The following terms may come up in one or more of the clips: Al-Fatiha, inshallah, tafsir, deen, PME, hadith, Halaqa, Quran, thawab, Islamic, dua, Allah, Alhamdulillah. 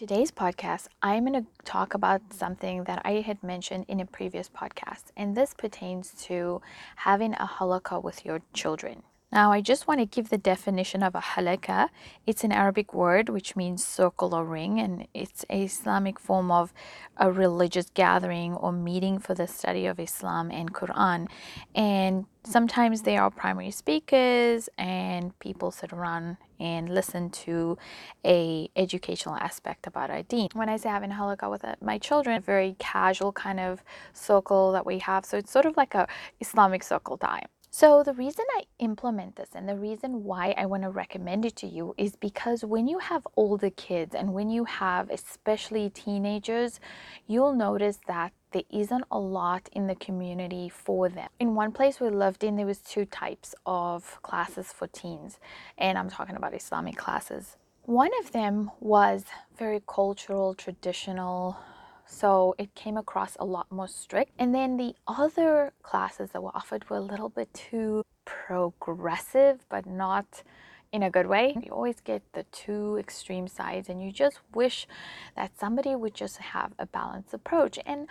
Today's podcast, I'm going to talk about something that I had mentioned in a previous podcast, and this pertains to having a halaqa with your children. Now, I just want to give the definition of a halaqa. It's an Arabic word which means circle or ring, and it's an Islamic form of a religious gathering or meeting for the study of Islam and Quran. And sometimes they are primary speakers, and people sit around and listen to a educational aspect about our deen. When I say having halaqa with my children, a very casual kind of circle that we have, so it's sort of like a Islamic circle time. So the reason I implement this and the reason why I want to recommend it to you is because when you have older kids and when you have especially teenagers, you'll notice that there isn't a lot in the community for them. In one place we lived in, there was two types of classes for teens, and I'm talking about Islamic classes. One of them was very cultural, traditional, so it came across a lot more strict. And then the other classes that were offered were a little bit too progressive, but not in a good way. You always get the two extreme sides, and you just wish that somebody would just have a balanced approach. And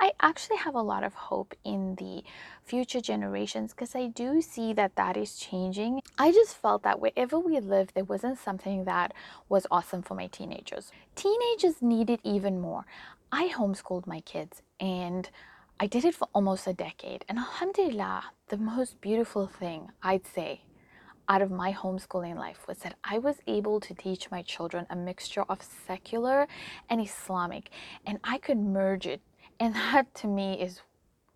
I actually have a lot of hope in the future generations, because I do see that that is changing. I just felt that wherever we lived, there wasn't something that was awesome for my teenagers. Teenagers needed even more. I homeschooled my kids, and I did it for almost a decade. And alhamdulillah, the most beautiful thing I'd say out of my homeschooling life was that I was able to teach my children a mixture of secular and Islamic, and I could merge it. And that to me is,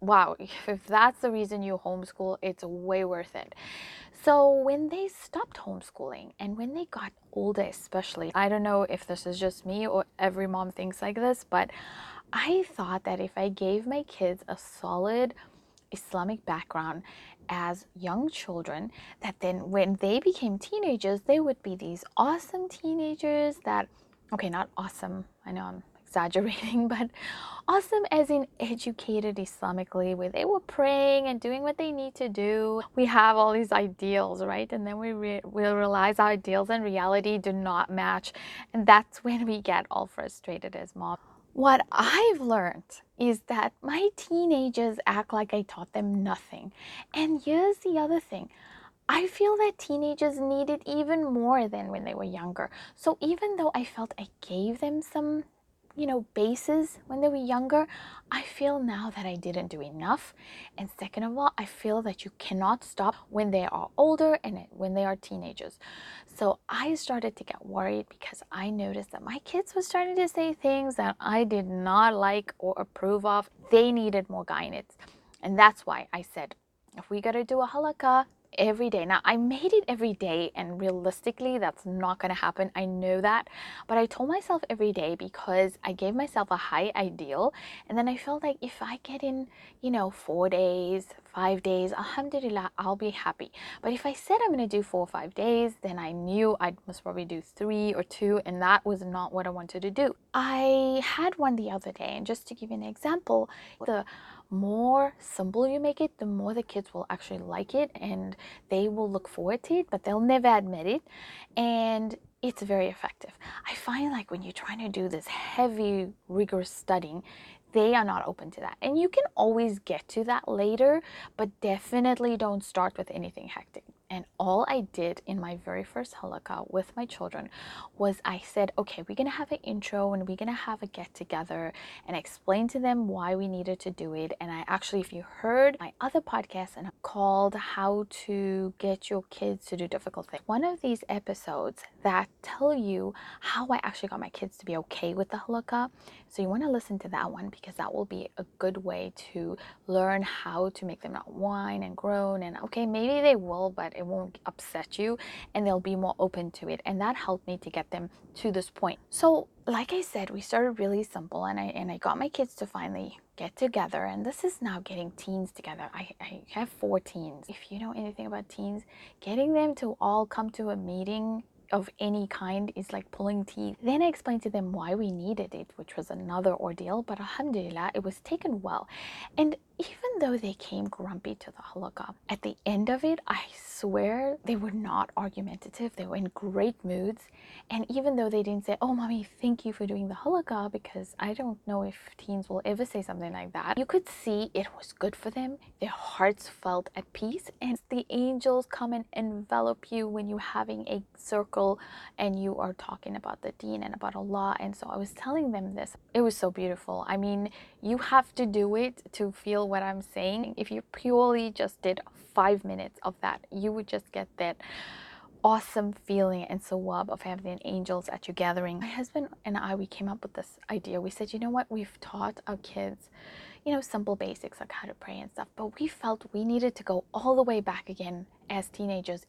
wow, if that's the reason you homeschool, it's way worth it. So when they stopped homeschooling and when they got older especially, I don't know if this is just me or every mom thinks like this, but I thought that if I gave my kids a solid Islamic background as young children, that then when they became teenagers, they would be these awesome teenagers that, okay, not awesome, I know I'm exaggerating, but awesome as in educated Islamically, where they were praying and doing what they need to do. We have all these ideals, right? And then we realize our ideals and reality do not match, and that's when we get all frustrated as moms. What I've learned is that my teenagers act like I taught them nothing. And here's the other thing. I feel that teenagers need it even more than when they were younger. So even though I felt I gave them some, bases when they were younger, I feel now that I didn't do enough. And second of all, I feel that you cannot stop when they are older and when they are teenagers. So I started to get worried because I noticed that my kids were starting to say things that I did not like or approve of. They needed more guidance. And that's why I said, if we got to do a halaqa every day. Now, I made it every day, and realistically, that's not going to happen. I know that, but I told myself every day because I gave myself a high ideal, and then I felt like if I get in, 4 days, 5 days, alhamdulillah, I'll be happy. But if I said I'm going to do 4 or 5 days, then I knew I must probably do 3 or 2, and that was not what I wanted to do. I had one the other day, and just to give you an example, the more simple you make it, the more the kids will actually like it, and they will look forward to it, but they'll never admit it. And it's very effective. I find like when you're trying to do this heavy, rigorous studying, they are not open to that. And you can always get to that later, but definitely don't start with anything hectic. And all I did in my very first halaqa with my children was I said, okay, we're going to have an intro and we're going to have a get together, and explain to them why we needed to do it. And I actually, if you heard my other podcast and called How to Get Your Kids to Do Difficult Things, one of these episodes that tell you how I actually got my kids to be okay with the halaqa. So you want to listen to that one, because that will be a good way to learn how to make them not whine and groan. And okay, maybe they will, but it won't upset you, and they'll be more open to it. And that helped me to get them to this point. So like I said, we started really simple, and I got my kids to finally get together. And this is now getting teens together. I have 4 teens. If you know anything about teens, getting them to all come to a meeting of any kind is like pulling teeth. Then I explained to them why we needed it, which was another ordeal, but alhamdulillah, it was taken well. And even though they came grumpy to the halaqa, at the end of it, I swear they were not argumentative. They were in great moods. And even though they didn't say, "Oh, mommy, thank you for doing the halaqa," because I don't know if teens will ever say something like that, you could see it was good for them. Their hearts felt at peace. And the angels come and envelop you when you're having a circle and you are talking about the deen and about Allah. And so I was telling them this. It was so beautiful. I mean, you have to do it to feel what I'm saying. If you purely just did 5 minutes of that, you would just get that awesome feeling and thawab of having angels at your gathering. My husband and I, we came up with this idea. We said, you know what, we've taught our kids, you know, simple basics like how to pray and stuff, but we felt we needed to go all the way back again as teenagers.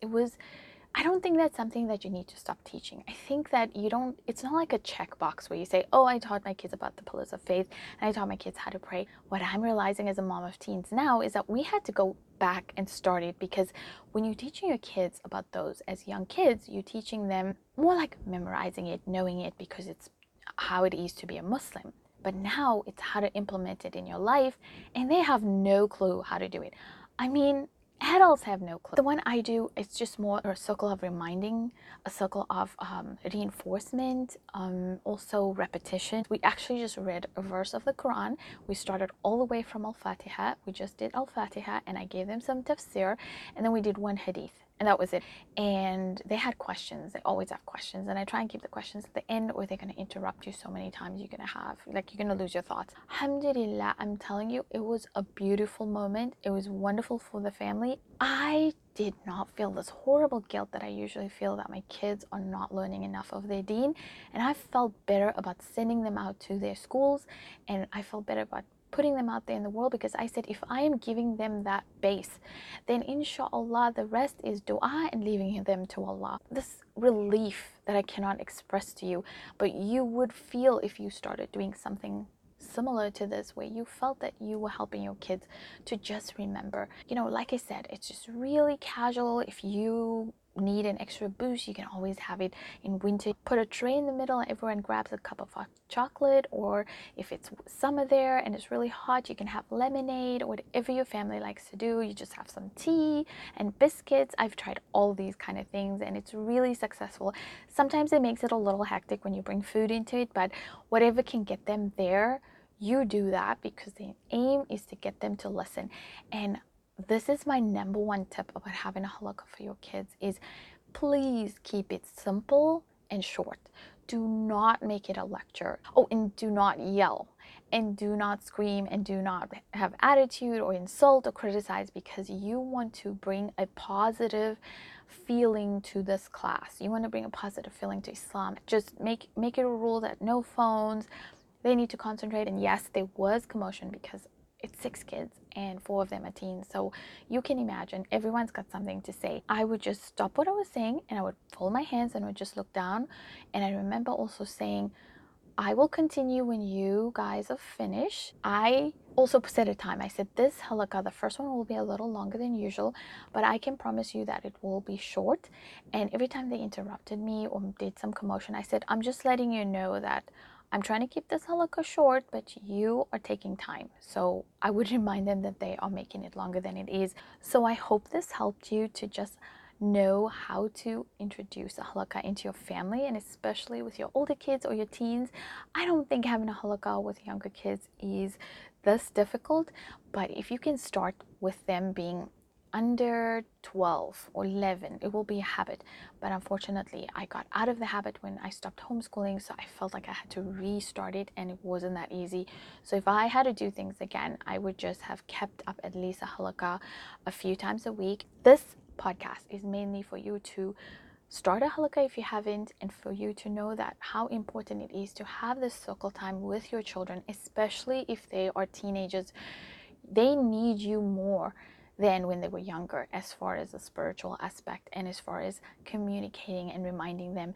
I don't think that's something that you need to stop teaching. I think that it's not like a checkbox where you say, "Oh, I taught my kids about the pillars of faith and I taught my kids how to pray." What I'm realizing as a mom of teens now is that we had to go back and start it, because when you're teaching your kids about those as young kids, you're teaching them more like memorizing it, knowing it, because it's how it is to be a Muslim. But now it's how to implement it in your life, and they have no clue how to do it. I mean, adults have no clue. The one I do, it's just more a circle of reminding, a circle of reinforcement, also repetition. We actually just read a verse of the Quran. We started all the way from Al-Fatiha. We just did Al-Fatiha and I gave them some tafsir, and then we did one hadith. And that was it. And they had questions. They always have questions. And I try and keep the questions at the end, or they're going to interrupt you so many times. You're going to lose your thoughts. Alhamdulillah, I'm telling you, it was a beautiful moment. It was wonderful for the family. I did not feel this horrible guilt that I usually feel that my kids are not learning enough of their deen. And I felt better about sending them out to their schools. And I felt better about putting them out there in the world, because I said, if I am giving them that base, then inshallah the rest is dua and leaving them to Allah. This relief that I cannot express to you, but you would feel if you started doing something similar to this, where you felt that you were helping your kids to just remember. You know, like I said, it's just really casual. If you need an extra boost, you can always have it in winter. Put a tray in the middle and everyone grabs a cup of hot chocolate, or if it's summer there and it's really hot, you can have lemonade or whatever your family likes to do. You just have some tea and biscuits. I've tried all these kind of things and it's really successful. Sometimes it makes it a little hectic when you bring food into it, but whatever can get them there, you do that, because the aim is to get them to listen. And this is my number one tip about having a halaqa for your kids, is please keep it simple and short. Do not make it a lecture. Oh, and do not yell, and do not scream, and do not have attitude or insult or criticize, because you want to bring a positive feeling to this class. You want to bring a positive feeling to Islam. Just make it a rule that no phones, they need to concentrate. And yes, there was commotion because it's 6 kids and 4 of them are teens. So you can imagine everyone's got something to say. I would just stop what I was saying and I would fold my hands and would just look down. And I remember also saying, I will continue when you guys are finished. I also set a time. I said, this halaqa, the first one, will be a little longer than usual, but I can promise you that it will be short. And every time they interrupted me or did some commotion, I said, I'm just letting you know that I'm trying to keep this halaqa short, but you are taking time. So I would remind them that they are making it longer than it is. So I hope this helped you to just know how to introduce a halaqa into your family, and especially with your older kids or your teens. I don't think having a halaqa with younger kids is this difficult, but if you can start with them being under 12 or 11, it will be a habit. But unfortunately, I got out of the habit when I stopped homeschooling, so I felt like I had to restart it, and it wasn't that easy. So if I had to do things again, I would just have kept up at least a halaqa a few times a week. This podcast is mainly for you to start a halaqa if you haven't, and for you to know that how important it is to have this circle time with your children, especially if they are teenagers. They need you more than when they were younger, as far as the spiritual aspect and as far as communicating and reminding them.